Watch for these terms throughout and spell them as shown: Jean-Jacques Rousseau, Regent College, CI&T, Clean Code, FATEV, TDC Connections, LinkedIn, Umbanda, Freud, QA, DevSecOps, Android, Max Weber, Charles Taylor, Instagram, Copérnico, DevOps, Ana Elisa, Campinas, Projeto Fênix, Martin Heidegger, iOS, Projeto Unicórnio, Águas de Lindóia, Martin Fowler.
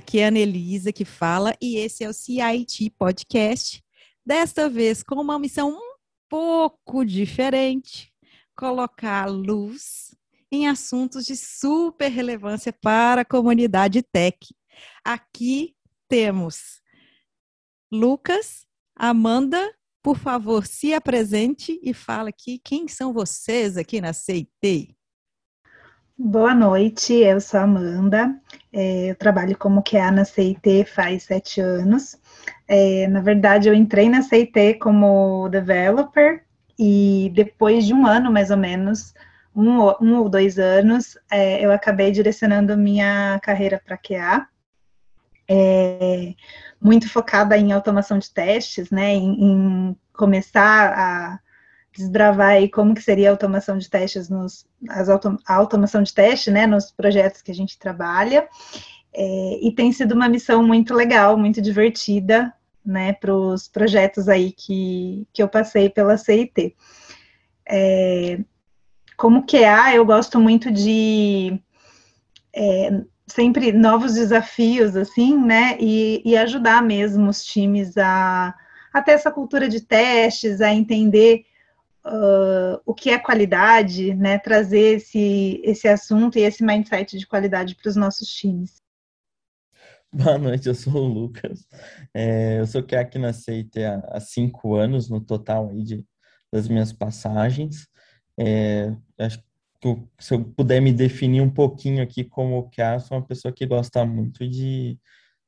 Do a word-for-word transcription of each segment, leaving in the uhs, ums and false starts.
Aqui é a Ana Elisa que fala e esse é o C I and T Podcast. Desta vez com uma missão um pouco diferente, colocar luz em assuntos de super relevância para a comunidade tech. Aqui temos Lucas, Amanda, por favor, se apresente e fala aqui quem são vocês aqui na C I T. Boa noite, eu sou a Amanda, é, eu trabalho como Q A na C I T faz sete anos. É, na verdade, eu entrei na C I T como developer e depois de um ano, mais ou menos, um, um ou dois anos, é, eu acabei direcionando minha carreira para Q A. É, muito focada em automação de testes, né, em, em começar a desbravar aí como que seria a automação de testes, nos, as auto, a automação de teste, né, nos projetos que a gente trabalha, é, e tem sido uma missão muito legal, muito divertida, né, para os projetos aí que, que eu passei pela C I T. É, como Q A, eu gosto muito de... É, sempre novos desafios, assim, né, e, e ajudar mesmo os times a, a ter essa cultura de testes, a entender uh, o que é qualidade, né, trazer esse, esse assunto e esse mindset de qualidade para os nossos times. Boa noite, eu sou o Lucas, é, eu sou Q A aqui na C I T há, há cinco anos, no total aí de, das minhas passagens, é, acho que se eu puder me definir um pouquinho aqui como Q A, sou uma pessoa que gosta muito de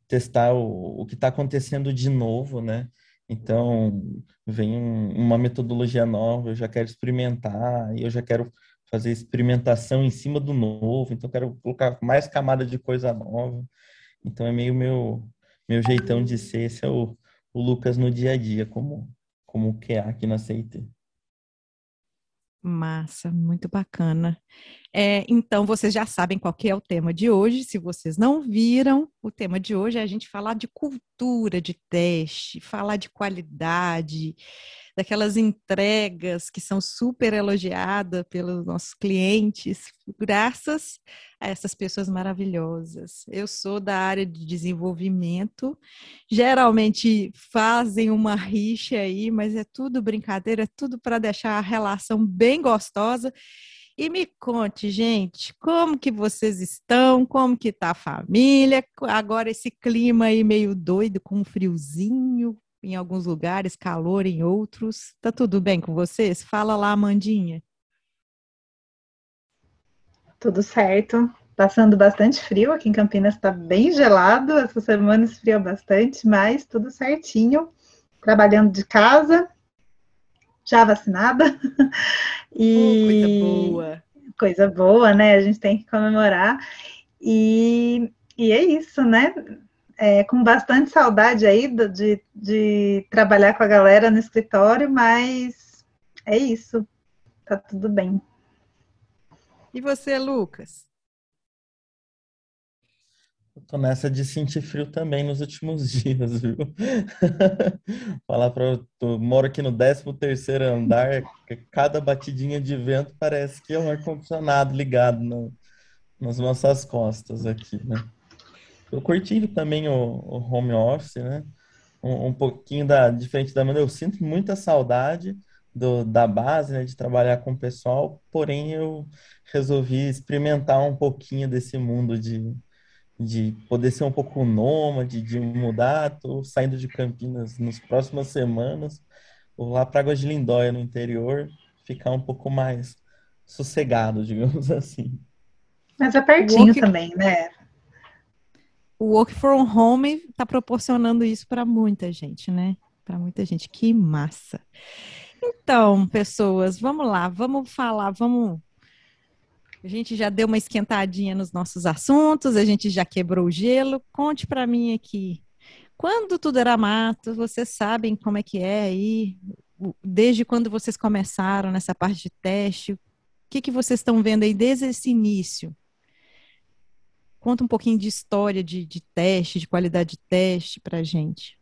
testar o, o que está acontecendo de novo, né? Então, vem um, uma metodologia nova, eu já quero experimentar, eu já quero fazer experimentação em cima do novo, então quero colocar mais camada de coisa nova. Então, é meio meu, meu jeitão de ser, esse é o, o Lucas no dia a dia, como, como Q A aqui na C I T. Massa, muito bacana. É, então, vocês já sabem qual que é o tema de hoje. Se vocês não viram, o tema de hoje é a gente falar de cultura de teste, falar de qualidade, daquelas entregas que são super elogiadas pelos nossos clientes, graças a essas pessoas maravilhosas. Eu sou da área de desenvolvimento, geralmente fazem uma rixa aí, mas é tudo brincadeira, é tudo para deixar a relação bem gostosa. E me conte, gente, como que vocês estão, como que tá a família, agora esse clima aí meio doido, com um friozinho em alguns lugares, calor em outros. Tá tudo bem com vocês? Fala lá, Amandinha. Tudo certo. Passando bastante frio, aqui em Campinas tá bem gelado, essa semana esfriou bastante, mas tudo certinho. Trabalhando de casa, já vacinada. E uh, coisa boa. Coisa boa, né? A gente tem que comemorar. E, e é isso, né? É, com bastante saudade aí do, de, de trabalhar com a galera no escritório, mas é isso, tá tudo bem. E você, Lucas? Eu tô nessa de sentir frio também nos últimos dias, viu? Falar pra eu moro aqui no décimo terceiro andar, cada batidinha de vento parece que é um ar-condicionado ligado no, nas nossas costas aqui, né? Eu curti também o, o home office, né? Um, um pouquinho da, diferente da Amanda. Eu sinto muita saudade do, da base, né? De trabalhar com o pessoal. Porém, eu resolvi experimentar um pouquinho desse mundo de, de poder ser um pouco nômade, de mudar. Estou saindo de Campinas nas próximas semanas. Vou lá para Águas de Lindóia, no interior. Ficar um pouco mais sossegado, digamos assim. Mas é pertinho também, né? O work from home está proporcionando isso para muita gente, né? Para muita gente. Que massa! Então, pessoas, vamos lá, vamos falar, vamos... A gente já deu uma esquentadinha nos nossos assuntos, a gente já quebrou o gelo. Conte para mim aqui. Quando tudo era mato, vocês sabem como é que é aí? Desde quando vocês começaram nessa parte de teste? O que, que vocês estão vendo aí desde esse início? Conta um pouquinho de história de, de teste, de qualidade de teste para a gente.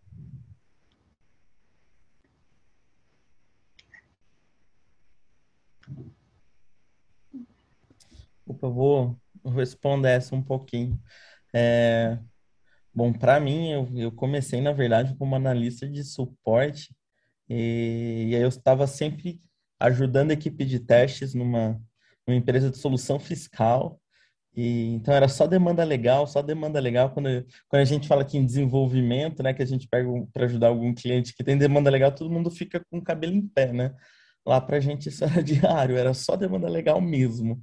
Por favor, eu vou responder essa um pouquinho. É, Bom, para mim, eu, eu comecei, na verdade, como analista de suporte e, e aí eu estava sempre ajudando a equipe de testes numa, numa empresa de solução fiscal. E, então, era só demanda legal, só demanda legal. Quando, eu, quando a gente fala aqui em desenvolvimento, né, que a gente pega um, para ajudar algum cliente que tem demanda legal, todo mundo fica com o cabelo em pé, né? Lá para a gente isso era diário, era só demanda legal mesmo,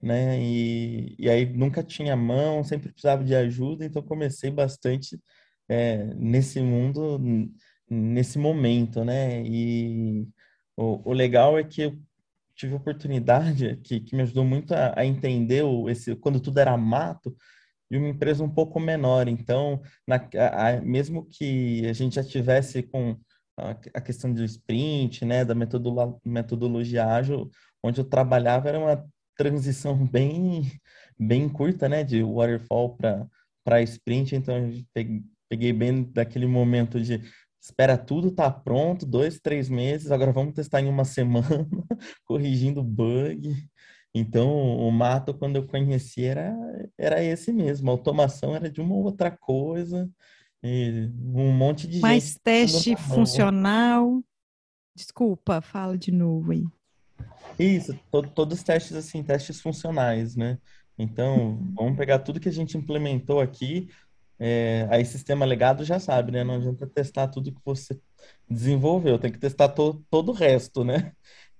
né? E, e aí nunca tinha mão, sempre precisava de ajuda, então comecei bastante é, nesse mundo, nesse momento, né? E o, o legal é que eu tive oportunidade que, que me ajudou muito a, a entender o, esse, quando tudo era mato e uma empresa um pouco menor. Então, na, a, a, mesmo que a gente já tivesse com a, a questão do sprint, né, da metodolo, metodologia ágil, onde eu trabalhava era uma transição bem, bem curta, né, de waterfall para sprint. Então, eu peguei bem daquele momento de espera tudo, tá pronto, dois, três meses, agora vamos testar em uma semana, corrigindo bug. Então, o mato, quando eu conheci, era, era esse mesmo. A automação era de uma outra coisa, e um monte de mais gente... Mais teste funcional... Desculpa, fala de novo aí. Isso, todo, todos os testes, assim, testes funcionais, né? Então, vamos pegar tudo que a gente implementou aqui, é, aí sistema legado já sabe, né? Não adianta testar tudo que você desenvolveu, tem que testar to, todo o resto, né?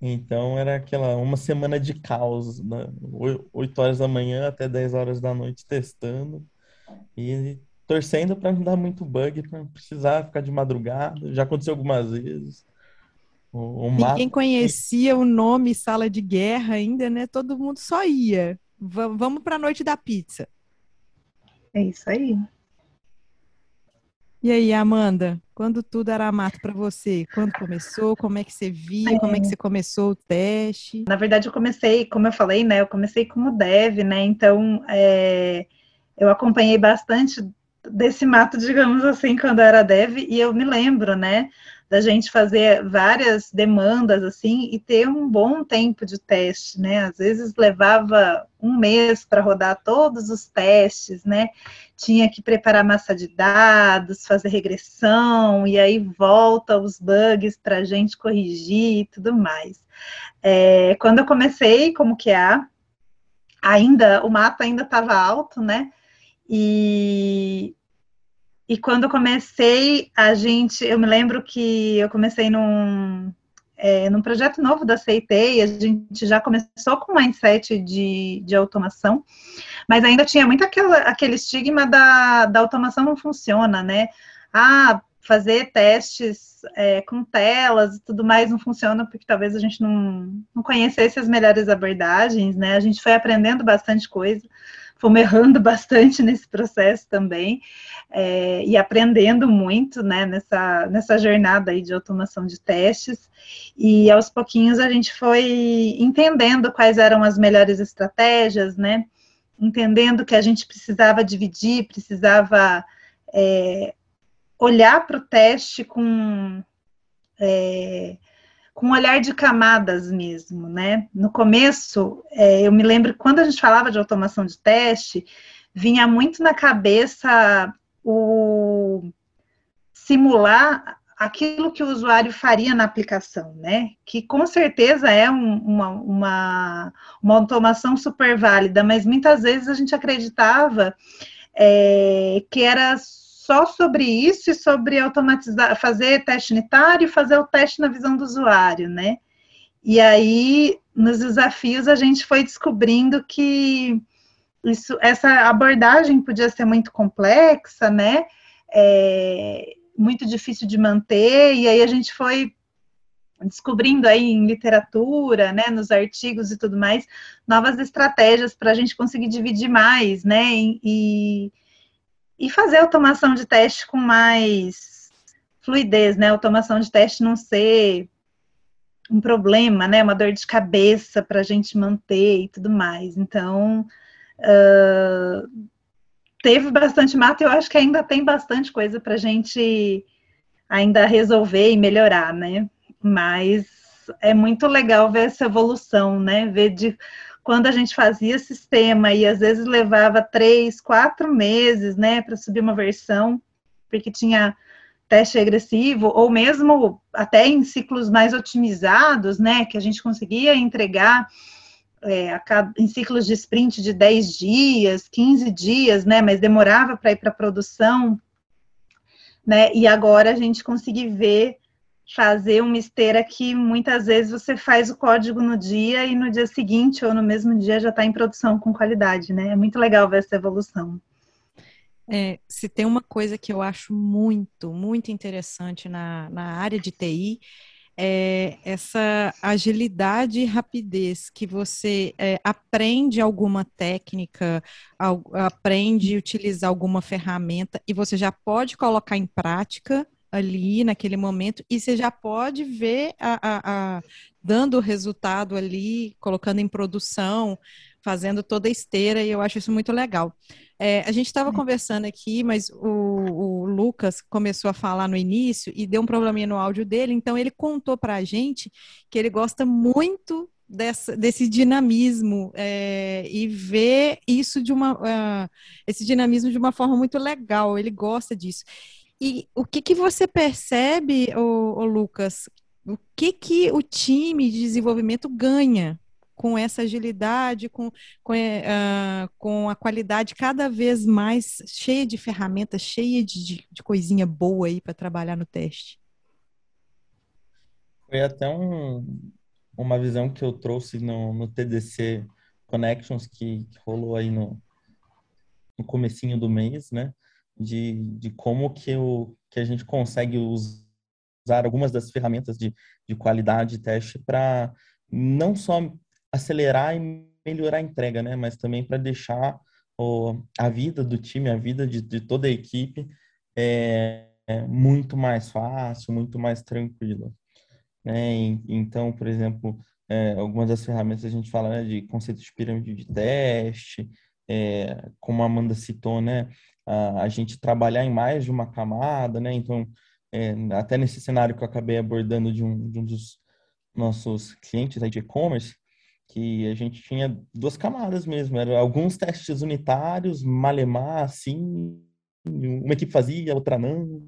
Então, era aquela uma semana de caos, né? oito horas da manhã até dez horas da noite testando e torcendo para não dar muito bug, para não precisar ficar de madrugada, já aconteceu algumas vezes. O, o Ninguém mato... conhecia o nome sala de guerra ainda, né? Todo mundo só ia. V- vamos para a noite da pizza. É isso aí. E aí, Amanda? Quando tudo era mato para você? Quando começou? Como é que você via? É. Como é que você começou o teste? Na verdade, eu comecei, como eu falei, né? Eu comecei como dev, né? Então, é... eu acompanhei bastante desse mato, digamos assim, quando eu era dev. E eu me lembro, né? Da gente fazer várias demandas, assim, e ter um bom tempo de teste, né? Às vezes levava um mês para rodar todos os testes, né? Tinha que preparar massa de dados, fazer regressão, e aí volta os bugs para a gente corrigir e tudo mais. É, quando eu comecei como Q A, ainda, o mato ainda estava alto, né? E... E quando eu comecei, a gente, eu me lembro que eu comecei num, é, num projeto novo da C I T e a gente já começou com o mindset de, de automação, mas ainda tinha muito aquela, aquele estigma da, da automação não funciona, né? Ah, fazer testes é, com telas e tudo mais não funciona porque talvez a gente não, não conhecesse as melhores abordagens, né? A gente foi aprendendo bastante coisa. Fomos errando bastante nesse processo também, é, e aprendendo muito, né, nessa, nessa jornada aí de automação de testes, e aos pouquinhos a gente foi entendendo quais eram as melhores estratégias, né, entendendo que a gente precisava dividir, precisava é, olhar para o teste com... É, com um olhar de camadas mesmo, né? No começo, é, eu me lembro que quando a gente falava de automação de teste, vinha muito na cabeça o simular aquilo que o usuário faria na aplicação, né? Que com certeza é um, uma, uma, uma automação super válida, mas muitas vezes a gente acreditava é, que era só sobre isso e sobre automatizar, fazer teste unitário e fazer o teste na visão do usuário, né? E aí, nos desafios, a gente foi descobrindo que isso, essa abordagem podia ser muito complexa, né? É, muito difícil de manter, e aí a gente foi descobrindo aí em literatura, né, nos artigos e tudo mais, novas estratégias para a gente conseguir dividir mais, né? E... E fazer automação de teste com mais fluidez, né? Automação de teste não ser um problema, né? Uma dor de cabeça para a gente manter e tudo mais. Então, uh, teve bastante mato e eu acho que ainda tem bastante coisa para a gente ainda resolver e melhorar, né? Mas é muito legal ver essa evolução, né? Ver de... quando a gente fazia sistema e às vezes levava três, quatro meses, né, para subir uma versão, porque tinha teste regressivo, ou mesmo até em ciclos mais otimizados, né, que a gente conseguia entregar é, a cada, em ciclos de sprint de dez dias, quinze dias, né, mas demorava para ir para a produção, né, e agora a gente consegue ver, fazer uma esteira que muitas vezes você faz o código no dia e no dia seguinte ou no mesmo dia já está em produção com qualidade, né, é muito legal ver essa evolução. É, se tem uma coisa que eu acho muito, muito interessante na, na área de T I, é essa agilidade e rapidez que você é, aprende alguma técnica, al- aprende a utilizar alguma ferramenta e você já pode colocar em prática ali naquele momento e você já pode ver a, a, a, dando o resultado ali, colocando em produção, fazendo toda a esteira, e eu acho isso muito legal. É, a gente estava conversando aqui, mas o, o Lucas começou a falar no início e deu um probleminha no áudio dele, então ele contou para a gente que ele gosta muito dessa, desse dinamismo é, e vê isso de uma, uh, esse dinamismo de uma forma muito legal, ele gosta disso. E o que que você percebe, ô, ô Lucas, o que que o time de desenvolvimento ganha com essa agilidade, com, com, uh, com a qualidade cada vez mais cheia de ferramentas, cheia de, de coisinha boa aí para trabalhar no teste? Foi até um, uma visão que eu trouxe no, no T D C Connections que, que rolou aí no, no comecinho do mês, né? De, de como que, eu, que a gente consegue usar algumas das ferramentas de, de qualidade de teste para não só acelerar e melhorar a entrega, né? Mas também para deixar oh, a vida do time, a vida de, de toda a equipe é, é muito mais fácil, muito mais tranquila. Né? E, então, por exemplo, é, algumas das ferramentas a gente fala, né, de conceito de pirâmide de teste, é, como a Amanda citou, né? A, a gente trabalhar em mais de uma camada, né? Então, é, até nesse cenário que eu acabei abordando de um, de um dos nossos clientes aí de e-commerce, que a gente tinha duas camadas mesmo, eram alguns testes unitários, malemar, assim, uma equipe fazia, outra não,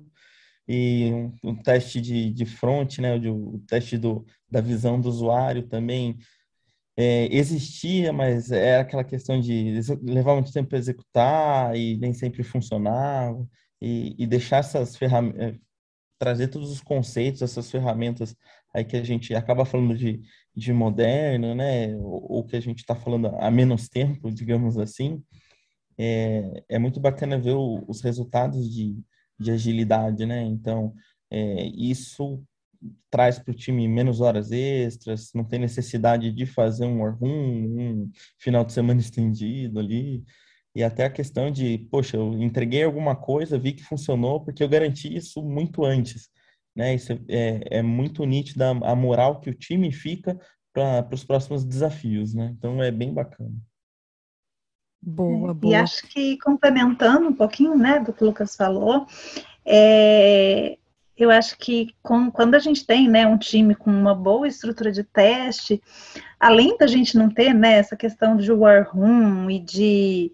e um, um teste de, de front, né, o, o teste do, da visão do usuário também é, existia, mas era aquela questão de levar muito tempo para executar e nem sempre funcionava, e, e deixar essas ferramentas, trazer todos os conceitos, essas ferramentas aí que a gente acaba falando de, de moderno, né, ou, ou que a gente está falando há menos tempo, digamos assim, é, é muito bacana ver o, os resultados de, de agilidade, né, então é, isso traz para o time menos horas extras, não tem necessidade de fazer um war room, um final de semana estendido ali, e até a questão de, poxa, eu entreguei alguma coisa, vi que funcionou, porque eu garanti isso muito antes. Né, isso é, é muito nítida a moral que o time fica para os próximos desafios, né? Então é bem bacana. Boa, boa. E acho que complementando um pouquinho, né, do que o Lucas falou, é, eu acho que com, quando a gente tem, né, um time com uma boa estrutura de teste, além da gente não ter, né, essa questão de war room e de,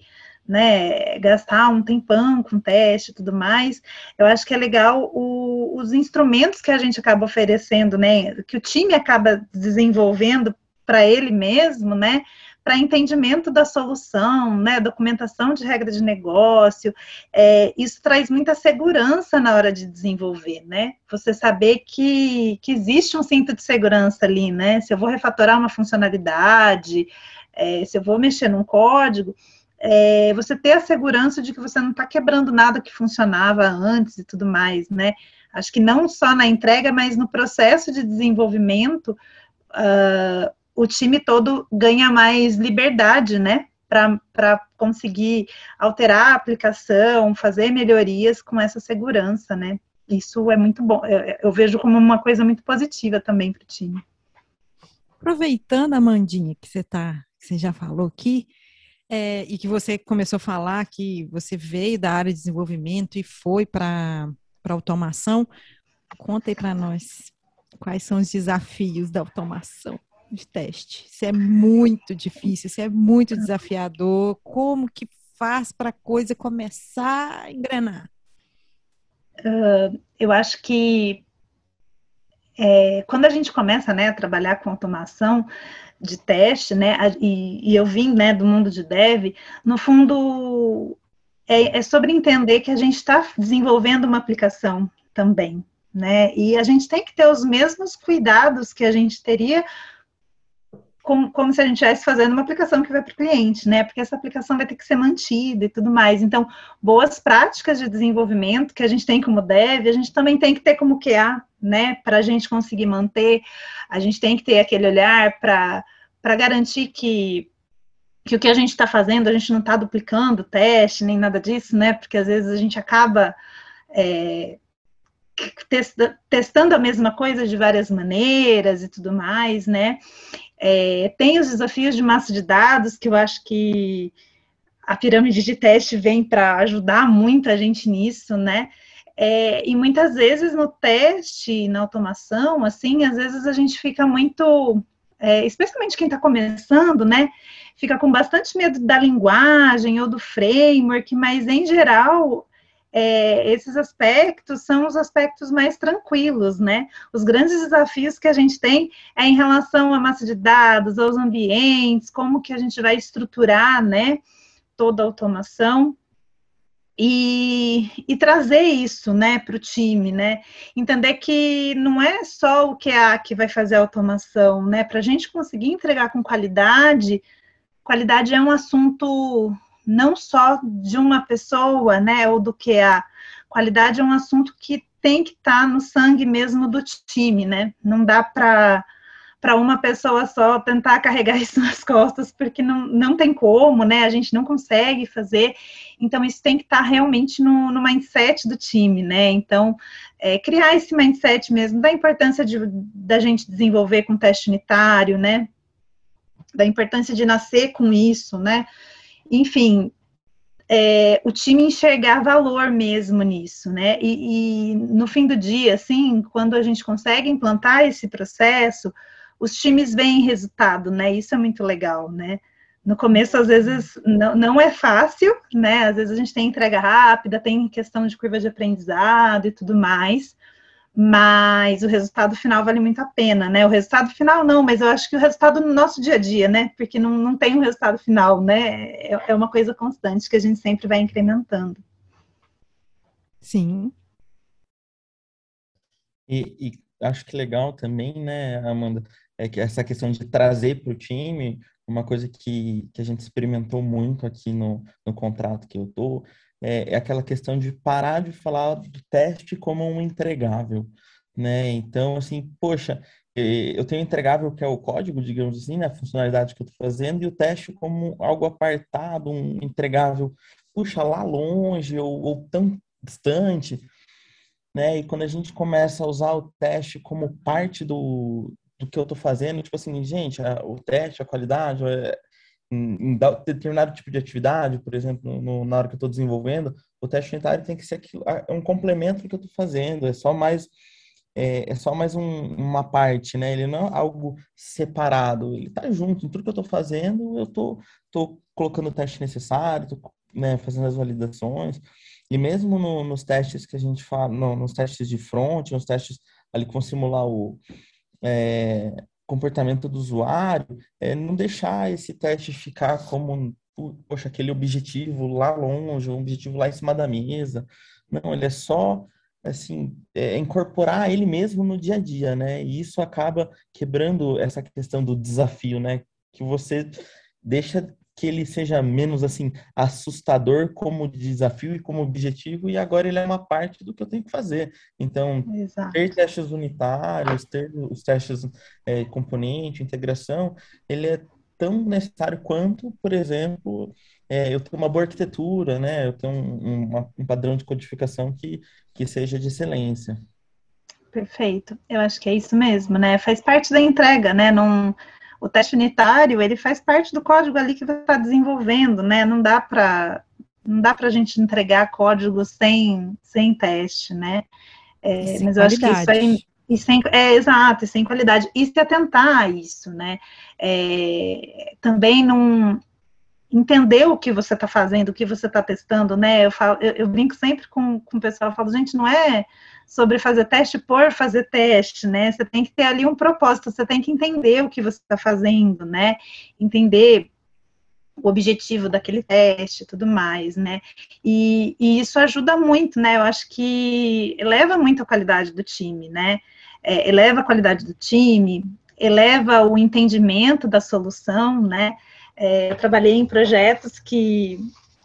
né, gastar um tempão com teste e tudo mais, eu acho que é legal o, os instrumentos que a gente acaba oferecendo, né, que o time acaba desenvolvendo para ele mesmo, né, para entendimento da solução, né, documentação de regra de negócio, é, isso traz muita segurança na hora de desenvolver, né, você saber que, que existe um cinto de segurança ali, né, se eu vou refatorar uma funcionalidade, é, se eu vou mexer num código, É, você ter a segurança de que você não está quebrando nada que funcionava antes e tudo mais, né? Acho que não só na entrega, mas no processo de desenvolvimento, uh, o time todo ganha mais liberdade, né? Para conseguir alterar a aplicação, fazer melhorias com essa segurança, né? Isso é muito bom. Eu, eu vejo como uma coisa muito positiva também para o time. Aproveitando, Amandinha, que você, tá, que você já falou aqui, É, e que você começou a falar que você veio da área de desenvolvimento e foi para para automação, conta aí para nós quais são os desafios da automação. de teste. Isso é muito difícil, isso é muito desafiador. Como que faz para a coisa começar a engrenar? Uh, eu acho que é, quando a gente começa, né, a trabalhar com automação de teste, né, a, e, e eu vim, né, do mundo de dev, no fundo é, é sobre entender que a gente está desenvolvendo uma aplicação também, né, e a gente tem que ter os mesmos cuidados que a gente teria Como, como se a gente estivesse fazendo uma aplicação que vai para o cliente, né? Porque essa aplicação vai ter que ser mantida e tudo mais. Então, boas práticas de desenvolvimento que a gente tem como dev, a gente também tem que ter como Q A, né? Para a gente conseguir manter, a gente tem que ter aquele olhar para para garantir que, que o que a gente está fazendo, a gente não está duplicando o teste, nem nada disso, né? Porque às vezes a gente acaba... É, testando a mesma coisa de várias maneiras e tudo mais, né? É, tem os desafios de massa de dados, que eu acho que a pirâmide de teste vem para ajudar muito a gente nisso, né? É, e muitas vezes no teste, na automação, assim, às vezes a gente fica muito... É, especialmente quem está começando, né, fica com bastante medo da linguagem ou do framework, mas em geral... É, esses aspectos são os aspectos mais tranquilos, né? Os grandes desafios que a gente tem é em relação à massa de dados, aos ambientes, como que a gente vai estruturar, né, toda a automação e, e trazer isso, né, para o time, né? Entender que não é só o Q A que vai fazer a automação, né? Para a gente conseguir entregar com qualidade, qualidade é um assunto... não só de uma pessoa, né, ou do que a qualidade é um assunto que tem que estar tá no sangue mesmo do time, né, não dá para para uma pessoa só tentar carregar isso nas costas, porque não, não tem como, né, a gente não consegue fazer, então isso tem que estar tá realmente no, no mindset do time, né, então é, criar esse mindset mesmo, da importância de, da gente desenvolver com teste unitário, né, da importância de nascer com isso, né, enfim, é, o time enxergar valor mesmo nisso, né, e, e no fim do dia, assim, quando a gente consegue implantar esse processo, os times veem resultado, né, isso é muito legal, né, no começo, às vezes, não, não é fácil, né, às vezes a gente tem entrega rápida, tem questão de curva de aprendizado e tudo mais, mas o resultado final vale muito a pena, né? O resultado final não, mas eu acho que o resultado no nosso dia a dia, né? Porque não, não tem um resultado final, né? É, é uma coisa constante que a gente sempre vai incrementando. Sim. E, e acho que legal também, né, Amanda, é que essa questão de trazer para o time, uma coisa que, que a gente experimentou muito aqui no, no contrato que eu tô. É aquela questão de parar de falar do teste como um entregável, né? Então, assim, poxa, eu tenho um entregável que é o código, digamos assim, né? A funcionalidade que eu estou fazendo, e o teste como algo apartado, um entregável, puxa, lá longe ou, ou tão distante, né? E quando a gente começa a usar o teste como parte do, do que eu estou fazendo, tipo assim, gente, a, o teste, a qualidade... É, em determinado tipo de atividade, por exemplo, no, na hora que eu estou desenvolvendo, o teste unitário tem que ser aquilo, é um complemento do que eu estou fazendo, é só mais, é, é só mais um, uma parte, né? Ele não é algo separado, ele está junto, em tudo que eu estou fazendo, eu estou tô colocando o teste necessário, estou, né, fazendo as validações, e mesmo no, nos testes que a gente fala, no, nos testes de front, nos testes ali que vão simular o... É, comportamento do usuário, é não deixar esse teste ficar como, poxa, aquele objetivo lá longe, um objetivo lá em cima da mesa. Não, ele é só, assim, é incorporar ele mesmo no dia a dia, né? E isso acaba quebrando essa questão do desafio, né? Que você deixa que ele seja menos, assim, assustador como desafio e como objetivo, e agora ele é uma parte do que eu tenho que fazer. Então, exato, ter testes unitários, ter os testes é, componente, integração, ele é tão necessário quanto, por exemplo, é, eu tenho uma boa arquitetura, né? Eu tenho um, um, um padrão de codificação que, que seja de excelência. Perfeito. Eu acho que é isso mesmo, né? Faz parte da entrega, né? Não... O teste unitário, ele faz parte do código ali que você está desenvolvendo, né? Não dá para não dá para a gente entregar código sem, sem teste, né? É, sem mas eu qualidade. Acho que isso aí... E sem, é, exato, e sem qualidade. E se atentar a isso, né? É, também não entender o que você está fazendo, o que você está testando, né? Eu, falo, eu, eu brinco sempre com, com o pessoal, eu falo, gente, não é sobre fazer teste por fazer teste, né? Você tem que ter ali um propósito, você tem que entender o que você está fazendo, né? Entender o objetivo daquele teste e tudo mais, né, e, e isso ajuda muito, né, eu acho que eleva muito a qualidade do time, né, é, eleva a qualidade do time, eleva o entendimento da solução, né, é, eu trabalhei em projetos que,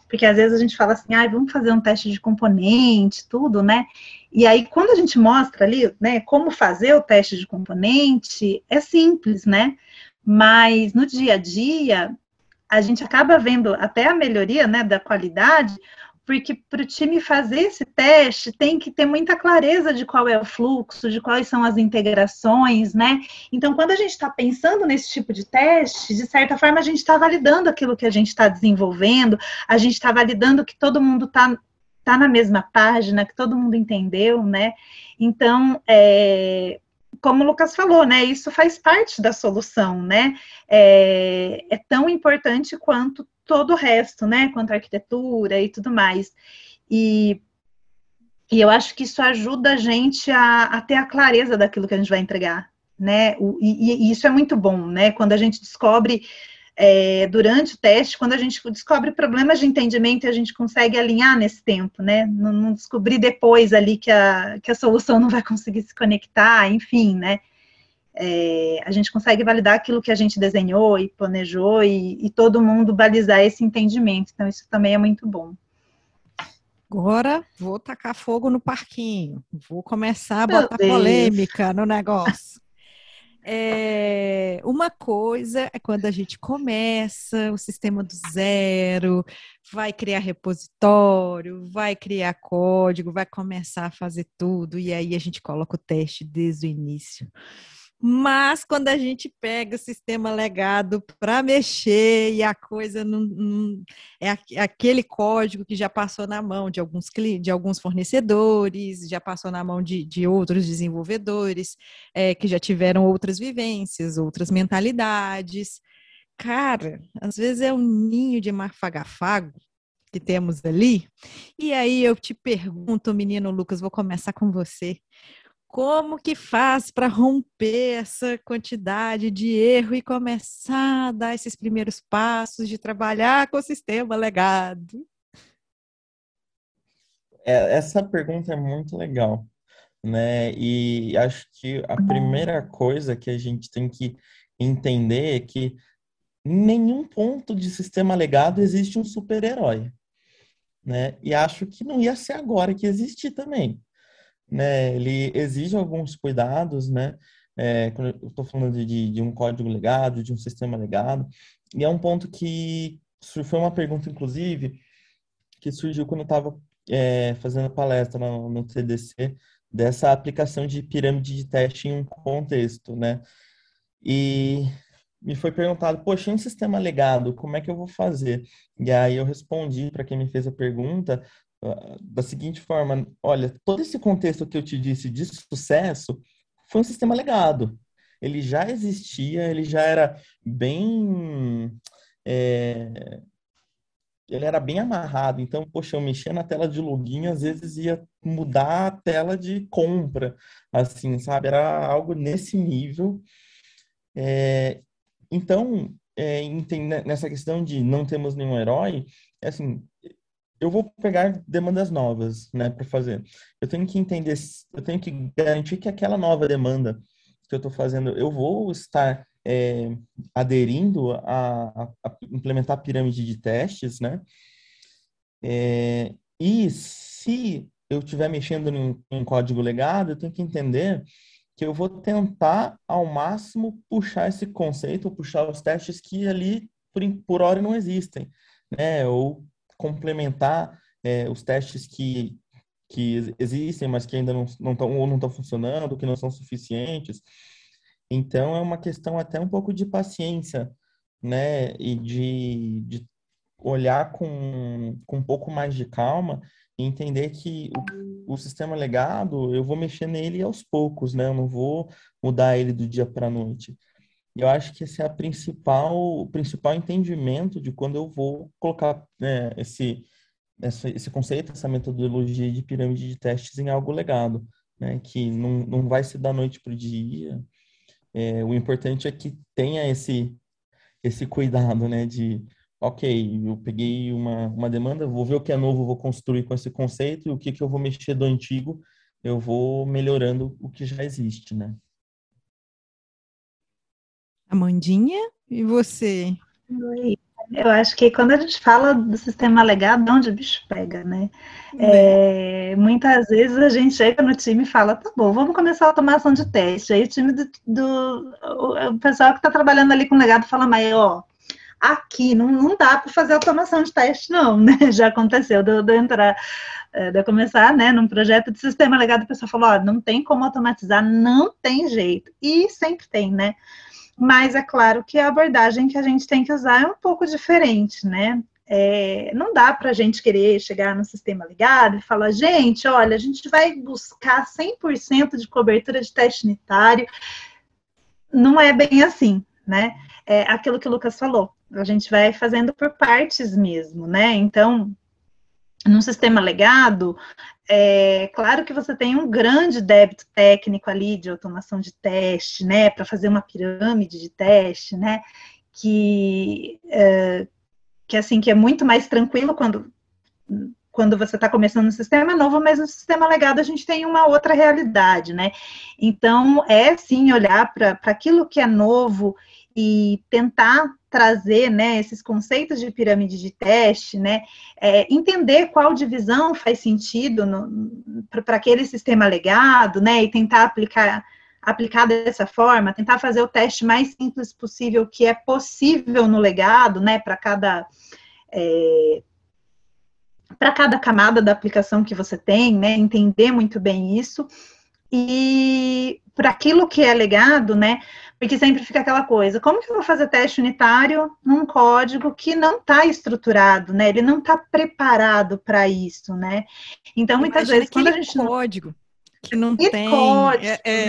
porque às vezes a gente fala assim, ah, vamos fazer um teste de componente, tudo, né, e aí quando a gente mostra ali, né, como fazer o teste de componente, é simples, né, mas no dia a dia, a gente acaba vendo até a melhoria, né, da qualidade, porque para o time fazer esse teste tem que ter muita clareza de qual é o fluxo, de quais são as integrações, né? Então, quando a gente está pensando nesse tipo de teste, de certa forma, a gente está validando aquilo que a gente está desenvolvendo, a gente está validando que todo mundo está tá na mesma página, que todo mundo entendeu, né? Então, é... como o Lucas falou, né, isso faz parte da solução, né, é, é tão importante quanto todo o resto, né, quanto a arquitetura e tudo mais, e, e eu acho que isso ajuda a gente a, a ter a clareza daquilo que a gente vai entregar, né, o, e, e isso é muito bom, né, quando a gente descobre, é, durante o teste, quando a gente descobre problemas de entendimento e a gente consegue alinhar nesse tempo, né, não, não descobrir depois ali que a, que a solução não vai conseguir se conectar, enfim, né, é, a gente consegue validar aquilo que a gente desenhou e planejou e, e todo mundo balizar esse entendimento, então isso também é muito bom. Agora vou tacar fogo no parquinho, vou começar a Meu botar Deus. polêmica no negócio. É, uma coisa é quando a gente começa o sistema do zero, vai criar repositório, vai criar código, vai começar a fazer tudo, e aí a gente coloca o teste desde o início. Mas quando a gente pega o sistema legado para mexer e a coisa não, não é aquele código que já passou na mão de alguns clientes, de alguns fornecedores, já passou na mão de, de outros desenvolvedores, é, que já tiveram outras vivências, outras mentalidades. Cara, às vezes é um ninho de marfagafago que temos ali. E aí eu te pergunto, menino Lucas, vou começar com você. Como que faz para romper essa quantidade de erro e começar a dar esses primeiros passos de trabalhar com o sistema legado? É, essa pergunta é muito legal, né? E acho que a primeira coisa que a gente tem que entender é que em nenhum ponto de sistema legado existe um super-herói, né? E acho que não ia ser agora que existir também. Né, ele exige alguns cuidados, né, é, quando eu estou falando de, de, de um código legado, de um sistema legado, e é um ponto que foi uma pergunta, inclusive, que surgiu quando eu estava é, fazendo a palestra no, no T D C, dessa aplicação de pirâmide de teste em um contexto, né, e me foi perguntado, poxa, um sistema legado, como é que eu vou fazer? E aí eu respondi para quem me fez a pergunta, da seguinte forma, olha, todo esse contexto que eu te disse de sucesso foi um sistema legado. Ele já existia, ele já era bem... É, ele era bem amarrado. Então, poxa, eu mexia na tela de login, às vezes ia mudar a tela de compra. Assim, sabe? Era algo nesse nível. É, então, é, nessa questão de não temos nenhum herói, assim... Eu vou pegar demandas novas, né, para fazer. Eu tenho que entender, eu tenho que garantir que aquela nova demanda que eu estou fazendo, eu vou estar é, aderindo a, a implementar a pirâmide de testes, né? É, e se eu estiver mexendo em um código legado, eu tenho que entender que eu vou tentar ao máximo puxar esse conceito, puxar os testes que ali por, por hora não existem, né? Ou complementar é, os testes que, que existem, mas que ainda não estão ou não estão funcionando, que não são suficientes. Então, é uma questão até um pouco de paciência, né? E de, de olhar com, com um pouco mais de calma e entender que o, o sistema legado, eu vou mexer nele aos poucos, né? Eu não vou mudar ele do dia para a noite. Eu acho que esse é a principal, o principal entendimento de quando eu vou colocar, né, esse, esse, esse conceito, essa metodologia de pirâmide de testes em algo legado, né? Que não, não vai ser da noite para o dia. É, o importante é que tenha esse, esse cuidado, né? De, ok, eu peguei uma, uma demanda, vou ver o que é novo, vou construir com esse conceito, e o que, que eu vou mexer do antigo, eu vou melhorando o que já existe, né? Amandinha, e você? Eu acho que quando a gente fala do sistema legado, de onde o bicho pega, né? É, muitas vezes a gente chega no time e fala, tá bom, vamos começar a automação de teste. Aí o time do... do o, o pessoal que está trabalhando ali com legado fala, mas ó, aqui não, não dá para fazer automação de teste não, né? Já aconteceu de eu entrar... de eu começar, né, num projeto de sistema legado, o pessoal falou, ó, não tem como automatizar, não tem jeito. E sempre tem, né? Mas é claro que a abordagem que a gente tem que usar é um pouco diferente, né? É, não dá para a gente querer chegar no sistema legado e falar, gente, olha, a gente vai buscar cem por cento de cobertura de teste unitário. Não é bem assim, né? É aquilo que o Lucas falou, a gente vai fazendo por partes mesmo, né? Então, num sistema legado, é claro que você tem um grande débito técnico ali de automação de teste, né, para fazer uma pirâmide de teste, né, que, é, que, assim, que é muito mais tranquilo quando, quando você está começando um sistema novo, mas no sistema legado a gente tem uma outra realidade, né, então é sim olhar para aquilo que é novo e tentar trazer, né, esses conceitos de pirâmide de teste, né, é, entender qual divisão faz sentido para aquele sistema legado, né, e tentar aplicar, aplicar dessa forma, tentar fazer o teste mais simples possível que é possível no legado, né, para cada, é, para cada camada da aplicação que você tem, né, entender muito bem isso. E para aquilo que é legado, né, porque sempre fica aquela coisa, como que eu vou fazer teste unitário num código que não está estruturado, né, ele não está preparado para isso, né, então muitas Imagina vezes quando a gente... código que não tem, código, é, é,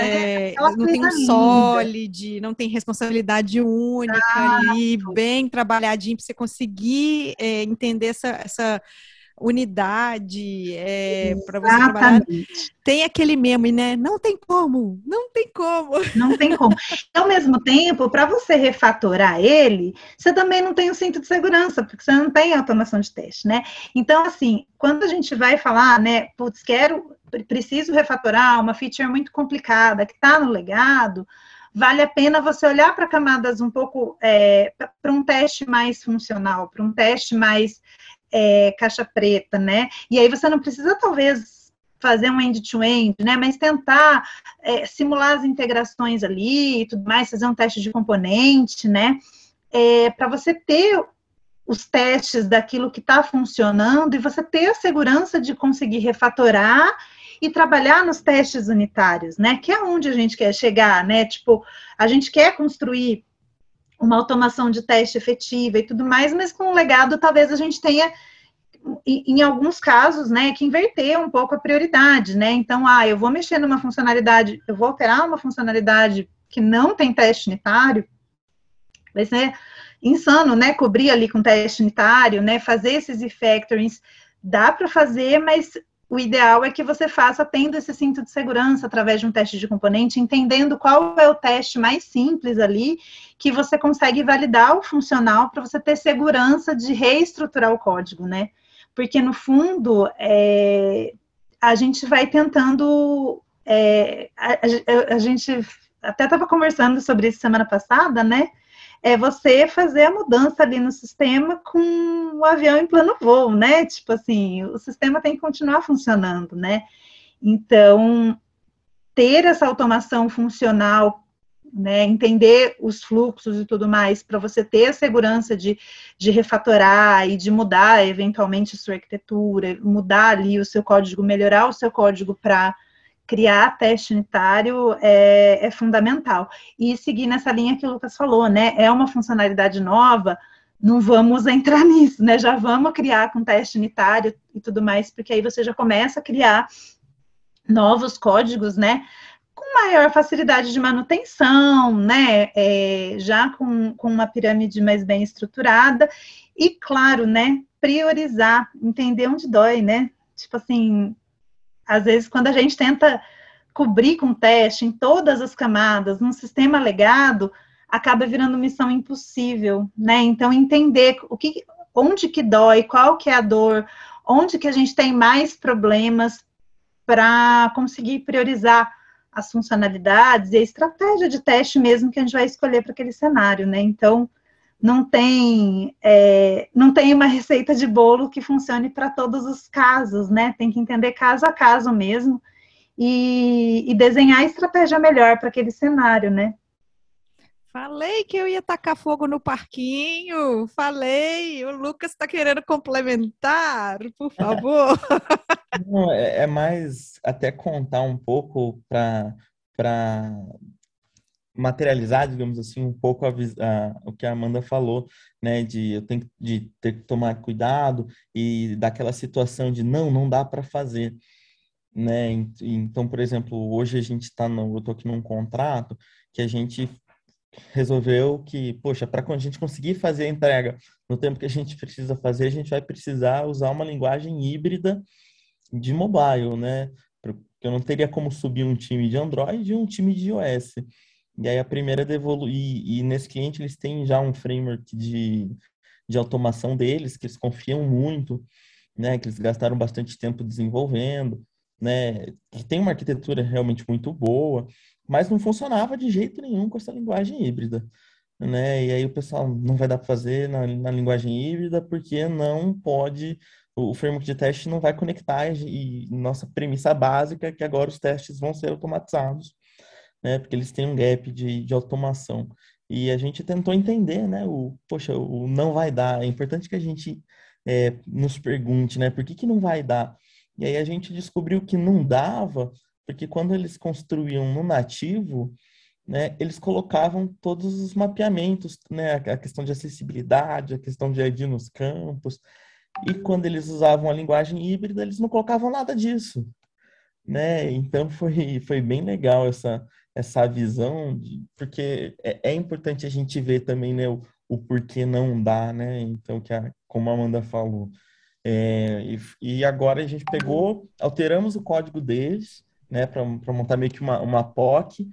né? não tem um sólido, não tem responsabilidade única Exato. ali, bem trabalhadinho para você conseguir é, entender essa... essa... unidade, é, para você trabalhar. Tem aquele meme, né? Não tem como, não tem como. Não tem como. E, ao mesmo tempo, para você refatorar ele, você também não tem o cinto de segurança, porque você não tem automação de teste, né? Então, assim, quando a gente vai falar, né, putz, quero, preciso refatorar uma feature muito complicada que está no legado, vale a pena você olhar para camadas um pouco, é, para um teste mais funcional, para um teste mais É, caixa preta, né? E aí você não precisa, talvez, fazer um end-to-end, né? Mas tentar é, simular as integrações ali e tudo mais, fazer um teste de componente, né? É, para você ter os testes daquilo que está funcionando e você ter a segurança de conseguir refatorar e trabalhar nos testes unitários, né? Que é onde a gente quer chegar, né? Tipo, a gente quer construir uma automação de teste efetiva e tudo mais, mas com o legado talvez a gente tenha, em alguns casos, né, que inverter um pouco a prioridade, né, então, ah, eu vou mexer numa funcionalidade, eu vou alterar uma funcionalidade que não tem teste unitário, vai ser insano, né, cobrir ali com teste unitário, né, fazer esses refactorings, dá para fazer, mas o ideal é que você faça tendo esse cinto de segurança através de um teste de componente, entendendo qual é o teste mais simples ali, que você consegue validar o funcional para você ter segurança de reestruturar o código, né? Porque, no fundo, é, a gente vai tentando... É, a, a, a gente até estava conversando sobre isso semana passada, né? É você fazer a mudança ali no sistema com o avião em plano voo, né? Tipo assim, o sistema tem que continuar funcionando, né? Então, ter essa automação funcional, né? Entender os fluxos e tudo mais, para você ter a segurança de, de refatorar e de mudar eventualmente a sua arquitetura, mudar ali o seu código, melhorar o seu código para criar teste unitário é, é fundamental. E seguir nessa linha que o Lucas falou, né? É uma funcionalidade nova, não vamos entrar nisso, né? Já vamos criar com teste unitário e tudo mais, porque aí você já começa a criar novos códigos, né? Com maior facilidade de manutenção, né? É, já com, com uma pirâmide mais bem estruturada. E, claro, né? Priorizar, entender onde dói, né? Tipo assim, às vezes quando a gente tenta cobrir com teste em todas as camadas, num sistema legado, acaba virando missão impossível, né? Então, entender o que, onde que dói, qual que é a dor, onde que a gente tem mais problemas para conseguir priorizar as funcionalidades e a estratégia de teste mesmo que a gente vai escolher para aquele cenário, né? Então, não tem, é, não tem uma receita de bolo que funcione para todos os casos, né? Tem que entender caso a caso mesmo e, e desenhar a estratégia melhor para aquele cenário, né? Falei que eu ia tacar fogo no parquinho, falei, o Lucas está querendo complementar, por favor. Não, é, é mais até contar um pouco para materializar, digamos assim, um pouco a, a, o que a Amanda falou, né, de eu tenho, de ter que tomar cuidado e daquela situação de não, não dá para fazer. Né? Então, por exemplo, hoje a gente está, eu estou aqui num contrato que a gente resolveu que, poxa, para a gente conseguir fazer a entrega no tempo que a gente precisa fazer, a gente vai precisar usar uma linguagem híbrida de mobile, né? Eu não teria como subir um time de Android e um time de iOS. E aí a primeira devolver, e, e nesse cliente eles têm já um framework de, de automação deles, que eles confiam muito, né? Que eles gastaram bastante tempo desenvolvendo, né? Que tem uma arquitetura realmente muito boa, mas não funcionava de jeito nenhum com essa linguagem híbrida, né? E aí o pessoal não vai dar para fazer na, na linguagem híbrida porque não pode, o framework de teste não vai conectar e, e nossa premissa básica é que agora os testes vão ser automatizados, né? Porque eles têm um gap de, de automação. E a gente tentou entender, né? O, poxa, o não vai dar. É importante que a gente é, nos pergunte, né? Por que que não vai dar? E aí a gente descobriu que não dava porque quando eles construíam no nativo, né, eles colocavam todos os mapeamentos, né, a questão de acessibilidade, a questão de I D nos campos, e quando eles usavam a linguagem híbrida, eles não colocavam nada disso, né? Então foi, foi bem legal essa, essa visão, de, porque é, é importante a gente ver também, né, o, o porquê não dá, né? Então, que a, como a Amanda falou, é, e, e agora a gente pegou, alteramos o código deles, né, para montar meio que uma, uma P O C,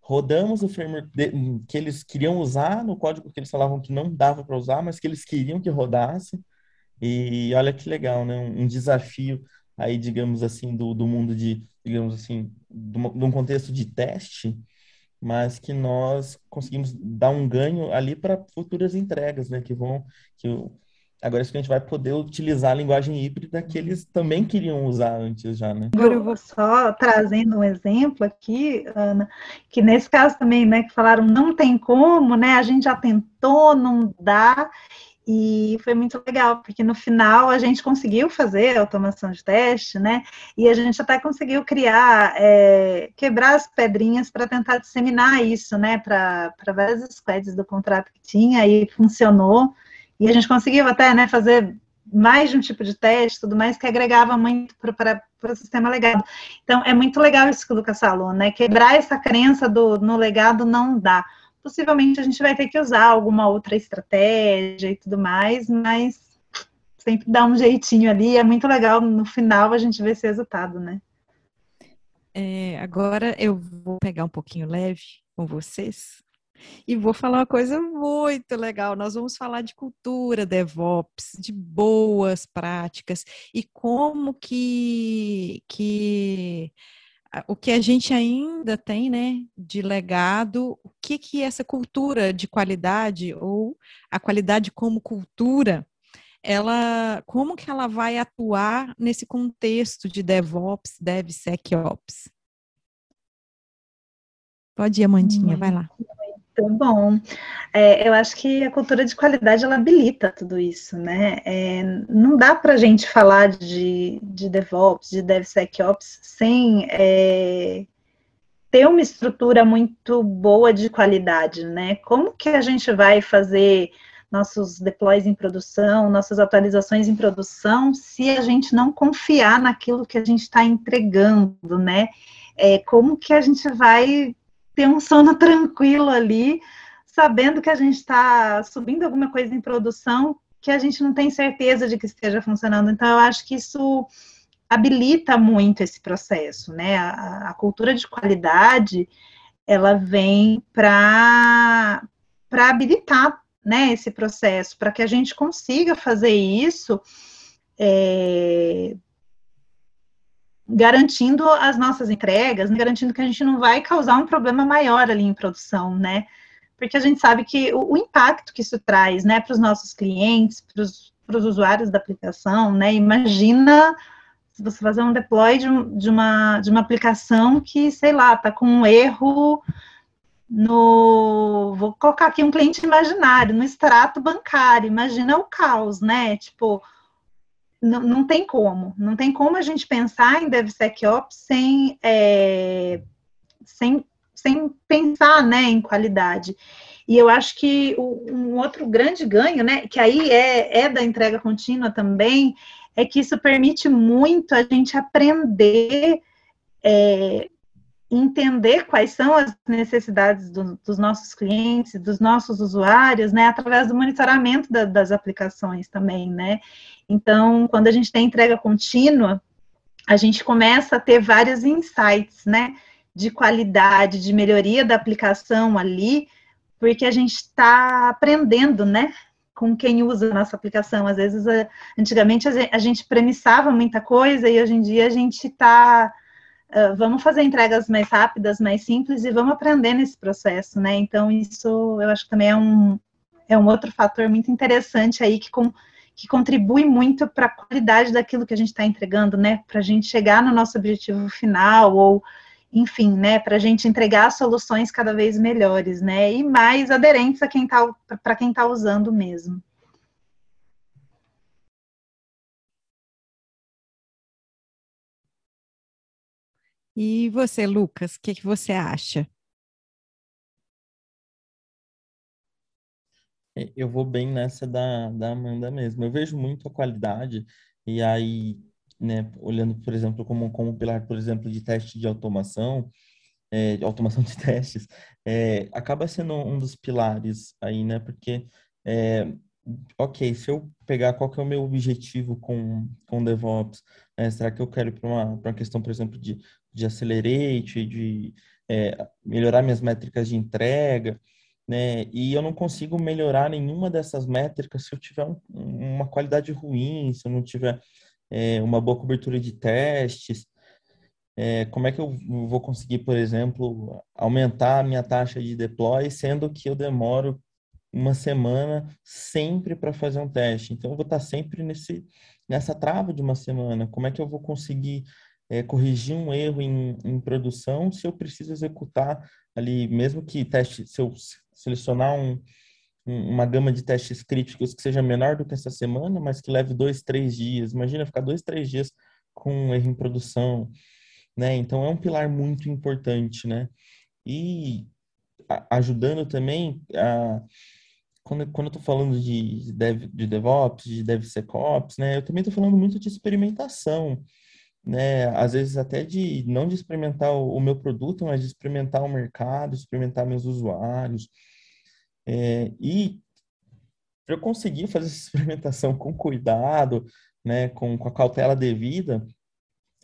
rodamos o framework de, que eles queriam usar no código que eles falavam que não dava para usar, mas que eles queriam que rodasse, e olha que legal, né, um, um desafio aí, digamos assim, do, do mundo de, digamos assim, de um contexto de teste, mas que nós conseguimos dar um ganho ali para futuras entregas, né, que vão, que eu, agora isso que a gente vai poder utilizar a linguagem híbrida que eles também queriam usar antes já, né? Agora eu vou só trazendo um exemplo aqui, Ana, que nesse caso também, né, que falaram não tem como, né, a gente já tentou, não dá, e foi muito legal, porque no final a gente conseguiu fazer a automação de teste, né, e a gente até conseguiu criar, é, quebrar as pedrinhas para tentar disseminar isso, né, para várias squads do contrato que tinha, e funcionou. E a gente conseguiu até, né, fazer mais de um tipo de teste, tudo mais, que agregava muito para o sistema legado. Então, é muito legal isso que o Lucas falou, né? Quebrar essa crença do no legado não dá. Possivelmente a gente vai ter que usar alguma outra estratégia e tudo mais, mas sempre dá um jeitinho ali. É muito legal, no final, a gente ver esse resultado, né? É, agora eu vou pegar um pouquinho leve com vocês. E vou falar uma coisa muito legal, nós vamos falar de cultura DevOps, de boas práticas e como que, que o que a gente ainda tem, né, de legado, o que que essa cultura de qualidade ou a qualidade como cultura, ela, como que ela vai atuar nesse contexto de DevOps, DevSecOps? Pode ir, Amandinha, vai lá. Então, bom, é, eu acho que a cultura de qualidade, ela habilita tudo isso, né? É, não dá para a gente falar de, de DevOps, de DevSecOps, sem é, ter uma estrutura muito boa de qualidade, né? Como que a gente vai fazer nossos deploys em produção, nossas atualizações em produção, se a gente não confiar naquilo que a gente está entregando, né? É, como que a gente vai ter um sono tranquilo ali, sabendo que a gente está subindo alguma coisa em produção que a gente não tem certeza de que esteja funcionando? Então, eu acho que isso habilita muito esse processo, né? A, a cultura de qualidade, ela vem para para habilitar, né, esse processo, para que a gente consiga fazer isso, é, garantindo as nossas entregas, né, garantindo que a gente não vai causar um problema maior ali em produção, né? Porque a gente sabe que o, o impacto que isso traz, né, para os nossos clientes, para os usuários da aplicação, né? Imagina se você fazer um deploy de, de, uma, de uma aplicação que, sei lá, tá com um erro no... Vou colocar aqui um cliente imaginário, no extrato bancário. Imagina o caos, né? Tipo, não, não tem como. Não tem como a gente pensar em DevSecOps sem, é, sem, sem pensar, né, em qualidade. E eu acho que o, um outro grande ganho, né, que aí é, é da entrega contínua também, é que isso permite muito a gente aprender, é, entender quais são as necessidades do, dos nossos clientes, dos nossos usuários, né, através do monitoramento da, das aplicações também, né. Então, quando a gente tem entrega contínua, a gente começa a ter vários insights, né, de qualidade, de melhoria da aplicação ali, porque a gente está aprendendo, né, com quem usa a nossa aplicação. Às vezes, antigamente, a gente premissava muita coisa e hoje em dia a gente está... Uh, vamos fazer entregas mais rápidas, mais simples e vamos aprender nesse processo, né? Então, isso eu acho que também é um, é um outro fator muito interessante aí que, com, que contribui muito para a qualidade daquilo que a gente está entregando, né? Para a gente chegar no nosso objetivo final ou, enfim, né? Para a gente entregar soluções cada vez melhores, né? E mais aderentes a quem tá, para quem está usando mesmo. E você, Lucas, o que, que você acha? Eu vou bem nessa da, da Amanda mesmo. Eu vejo muito a qualidade e aí, né, olhando, por exemplo, como, como pilar, por exemplo, de teste de automação, é, de automação de testes, é, acaba sendo um dos pilares aí, né, porque, é, ok, se eu pegar qual que é o meu objetivo com, com DevOps, é, será que eu quero ir para uma, pra uma questão, por exemplo, de de Accelerate, de é, melhorar minhas métricas de entrega, né? E eu não consigo melhorar nenhuma dessas métricas se eu tiver um, uma qualidade ruim, se eu não tiver é, uma boa cobertura de testes. É, como é que eu vou conseguir, por exemplo, aumentar a minha taxa de deploy, sendo que eu demoro uma semana sempre para fazer um teste? Então, eu vou estar sempre nesse, nessa trava de uma semana. Como é que eu vou conseguir... É, corrigir um erro em, em produção se eu preciso executar ali, mesmo que teste, se eu selecionar um, um, uma gama de testes críticos que seja menor do que essa semana, mas que leve dois, três dias. Imagina ficar dois, três dias com um erro em produção, né? Então, é um pilar muito importante, né? E a, ajudando também, a, quando, quando eu tô falando de, dev, de DevOps, de DevSecOps, né? Eu também tô falando muito de experimentação, né, às vezes até de, não de experimentar o, o meu produto, mas de experimentar o mercado, experimentar meus usuários. É, e para eu conseguir fazer essa experimentação com cuidado, né, com, com a cautela devida,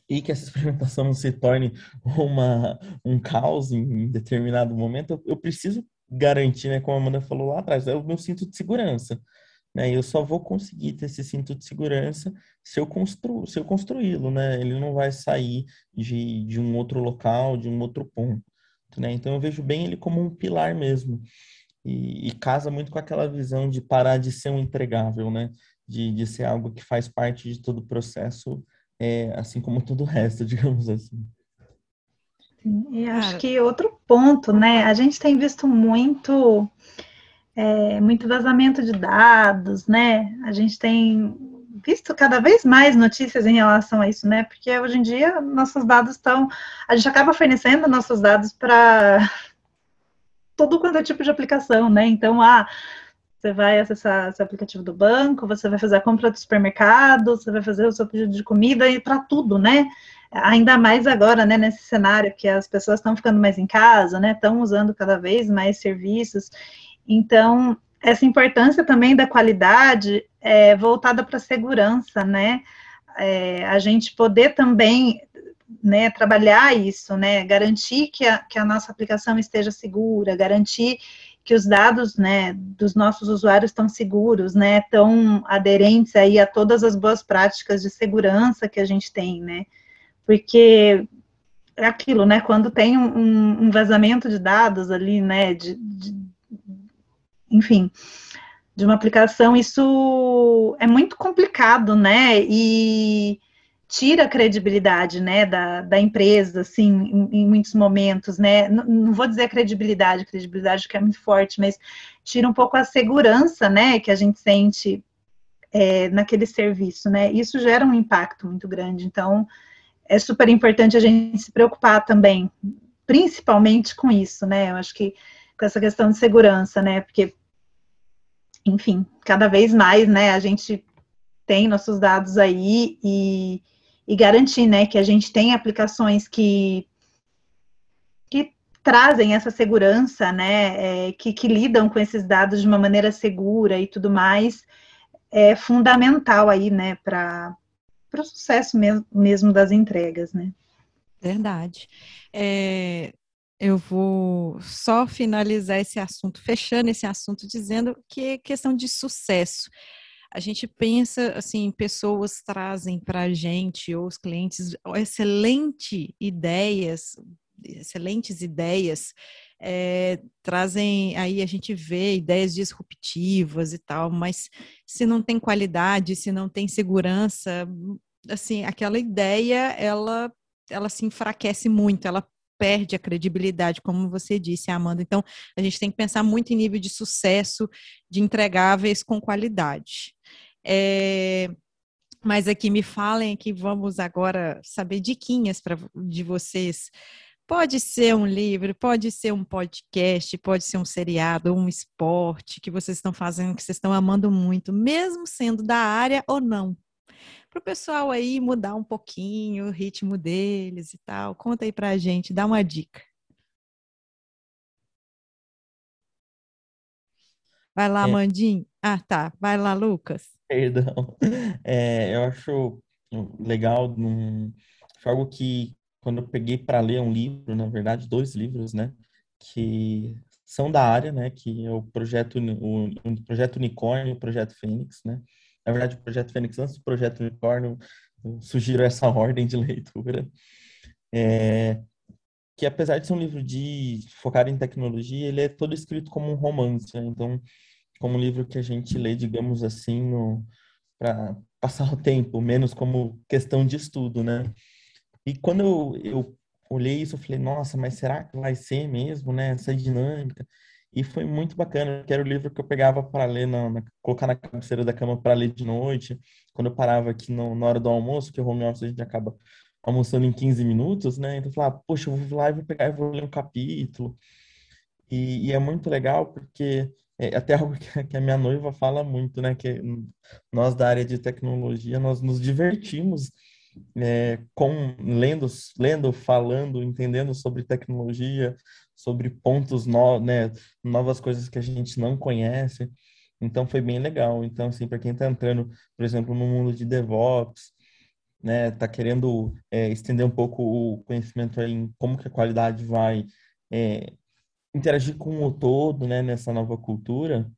e que essa experimentação não se torne uma, um caos em determinado momento, eu, eu preciso garantir, né, como a Amanda falou lá atrás, é o meu cinto de segurança. Né? Eu só vou conseguir ter esse cinto de segurança se eu, constru... se eu construí-lo, né? Ele não vai sair de, de um outro local, de um outro ponto, né? Então, eu vejo bem ele como um pilar mesmo. E, e casa muito com aquela visão de parar de ser um entregável, né? De, de ser algo que faz parte de todo o processo, é, assim como todo o resto, digamos assim. Eu acho que outro ponto, né? A gente tem visto muito... É, muito vazamento de dados, né? A gente tem visto cada vez mais notícias em relação a isso, né? Porque hoje em dia nossos dados estão... A gente acaba fornecendo nossos dados para todo quanto é tipo de aplicação, né? Então, ah, Você vai acessar seu aplicativo do banco, você vai fazer a compra do supermercado, você vai fazer o seu pedido de comida e para tudo, né? Ainda mais agora, né, nesse cenário que as pessoas estão ficando mais em casa, né? Estão usando cada vez mais serviços. Então, essa importância também da qualidade é voltada para a segurança, né? É, a gente poder também, né, trabalhar isso, né? Garantir que a, que a nossa aplicação esteja segura, garantir que os dados, né, dos nossos usuários estão seguros, né, estão aderentes aí a todas as boas práticas de segurança que a gente tem, né, porque é aquilo, né, quando tem um, um vazamento de dados ali, né, de, de, enfim, de uma aplicação, isso é muito complicado, né, e tira a credibilidade, né, da, da empresa, assim, em, em muitos momentos, né, não, não vou dizer credibilidade, credibilidade que é muito forte, mas tira um pouco a segurança, né, que a gente sente é, naquele serviço, né, isso gera um impacto muito grande, então é super importante a gente se preocupar também, principalmente com isso, né, eu acho que com essa questão de segurança, né, porque, enfim, cada vez mais, né, a gente tem nossos dados aí e E garantir, né, que a gente tem aplicações que, que trazem essa segurança, né, é, que, que lidam com esses dados de uma maneira segura e tudo mais, é fundamental aí, né, para o sucesso mesmo, mesmo das entregas, né. Verdade. É, eu vou só finalizar esse assunto, fechando esse assunto, dizendo que é questão de sucesso. A gente pensa, assim, pessoas trazem para a gente, ou os clientes, excelente ideias, excelentes ideias, é, trazem, aí a gente vê ideias disruptivas e tal, mas se não tem qualidade, se não tem segurança, assim, aquela ideia, ela, ela se enfraquece muito, ela perde a credibilidade, como você disse, Amanda. Então, a gente tem que pensar muito em nível de sucesso, de entregáveis com qualidade. É, mas aqui me falem que vamos agora saber diquinhas pra, de vocês. Pode ser um livro, pode ser um podcast, pode ser um seriado, um esporte que vocês estão fazendo, que vocês estão amando muito, mesmo sendo da área ou não. Para o pessoal aí mudar um pouquinho o ritmo deles e tal. Conta aí para a gente, dá uma dica. Vai lá, é... Mandinho. Ah, tá. Vai lá, Lucas. Perdão. É, eu acho legal, um, foi algo que quando eu peguei para ler um livro, na verdade, dois livros, né, que são da área, né, que é o Projeto, o, o Projeto Unicórnio e o Projeto Fênix, né. Na verdade, o Projeto Fênix, antes do Projeto Unicórnio, eu sugiro essa ordem de leitura. É, que apesar de ser um livro de focado em tecnologia, ele é todo escrito como um romance. Né? Então, como um livro que a gente lê, digamos assim, para passar o tempo, menos como questão de estudo, né? E quando eu, eu olhei isso, eu falei, nossa, mas será que vai ser mesmo, né? Essa dinâmica... E foi muito bacana, porque era o livro que eu pegava para ler, na, na, colocar na cabeceira da cama para ler de noite, quando eu parava aqui no, na hora do almoço, que o home office a gente acaba almoçando em quinze minutos, né? Então eu falava, poxa, eu vou lá e vou pegar e vou ler um capítulo. E, e é muito legal, porque é até algo que, que a minha noiva fala muito, né? Que nós da área de tecnologia, nós nos divertimos é, com, lendo, lendo, falando, entendendo sobre tecnologia, sobre pontos novos, né, novas coisas que a gente não conhece. Então, foi bem legal. Então, assim, para quem está entrando, por exemplo, no mundo de DevOps, né, está querendo é, estender um pouco o conhecimento aí em como que a qualidade vai é, interagir com o todo, né, nessa nova cultura,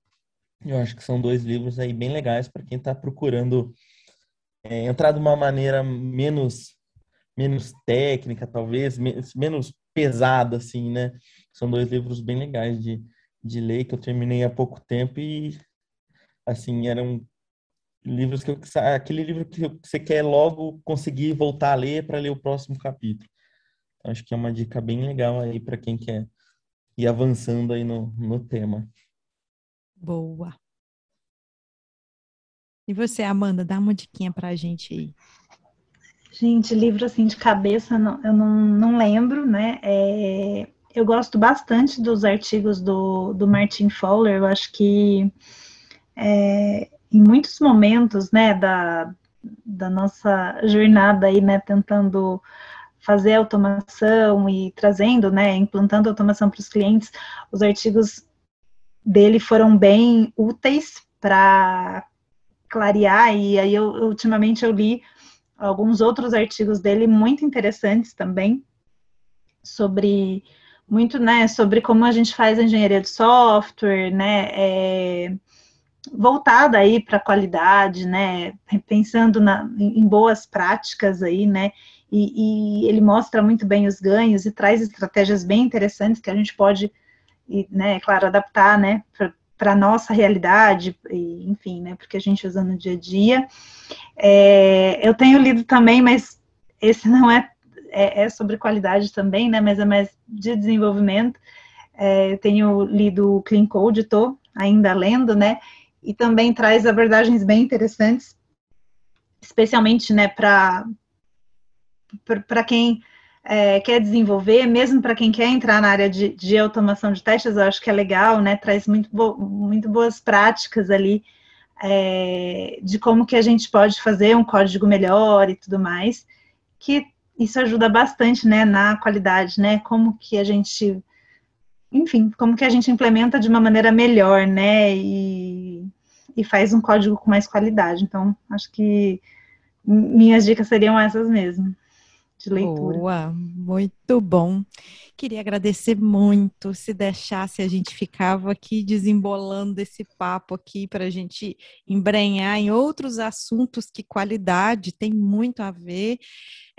eu acho que são dois livros aí bem legais para quem está procurando é, entrar de uma maneira menos, menos técnica, talvez, menos pesada, assim, né? São dois livros bem legais de, de ler, que eu terminei há pouco tempo e, assim, eram livros que eu... Aquele livro que você quer logo conseguir voltar a ler para ler o próximo capítulo. Então, acho que é uma dica bem legal aí para quem quer ir avançando aí no, no tema. Boa! E você, Amanda, dá uma diquinha pra gente aí. Gente, livro assim de cabeça, não, eu não, não lembro, né? É, eu gosto bastante dos artigos do, do Martin Fowler, eu acho que é, em muitos momentos, né, da, da nossa jornada aí, né, tentando fazer automação e trazendo, né, implantando automação para os clientes, os artigos dele foram bem úteis para clarear, e aí eu, ultimamente eu li alguns outros artigos dele muito interessantes também, sobre muito, né, sobre como a gente faz a engenharia de software, né, é, voltada aí para a qualidade, né, pensando na, em boas práticas aí, né, e, e ele mostra muito bem os ganhos e traz estratégias bem interessantes que a gente pode, e, né, é claro, adaptar, né, para a nossa realidade, e, enfim, né, porque a gente usa no dia a dia. É, eu tenho lido também, mas esse não é, é, é sobre qualidade também, né, mas é mais de desenvolvimento. É, eu tenho lido o Clean Code, estou ainda lendo, né, e também traz abordagens bem interessantes, especialmente, né, para para quem é, quer desenvolver, mesmo para quem quer entrar na área de, de automação de testes. Eu acho que é legal, né, traz muito, bo muito boas práticas ali, é, de como que a gente pode fazer um código melhor e tudo mais, que isso ajuda bastante, né, na qualidade, né, como que a gente... Enfim, como que a gente implementa de uma maneira melhor, né, e, e faz um código com mais qualidade. Então, acho que minhas dicas seriam essas mesmo, de leitura. Boa, muito bom. Queria agradecer muito. Se deixasse, a gente ficava aqui desembolando esse papo aqui para a gente embrenhar em outros assuntos, que qualidade tem muito a ver.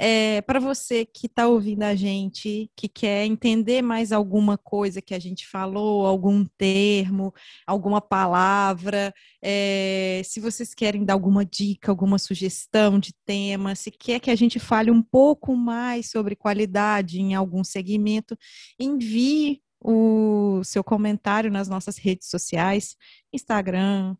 É, para você que está ouvindo a gente, que quer entender mais alguma coisa que a gente falou, algum termo, alguma palavra, é, se vocês querem dar alguma dica, alguma sugestão de tema, se quer que a gente fale um pouco mais sobre qualidade em algum segmento, envie o seu comentário nas nossas redes sociais, Instagram,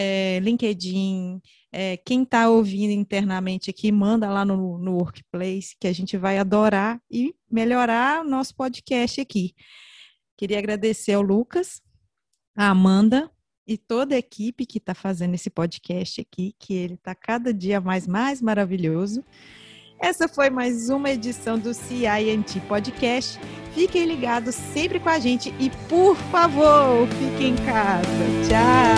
É, LinkedIn, é, quem está ouvindo internamente aqui, manda lá no, no Workplace, que a gente vai adorar e melhorar o nosso podcast aqui. Queria agradecer ao Lucas, a Amanda e toda a equipe que está fazendo esse podcast aqui, que ele está cada dia mais, mais maravilhoso. Essa foi mais uma edição do C I and T Podcast. Fiquem ligados sempre com a gente e, por favor, fiquem em casa. Tchau!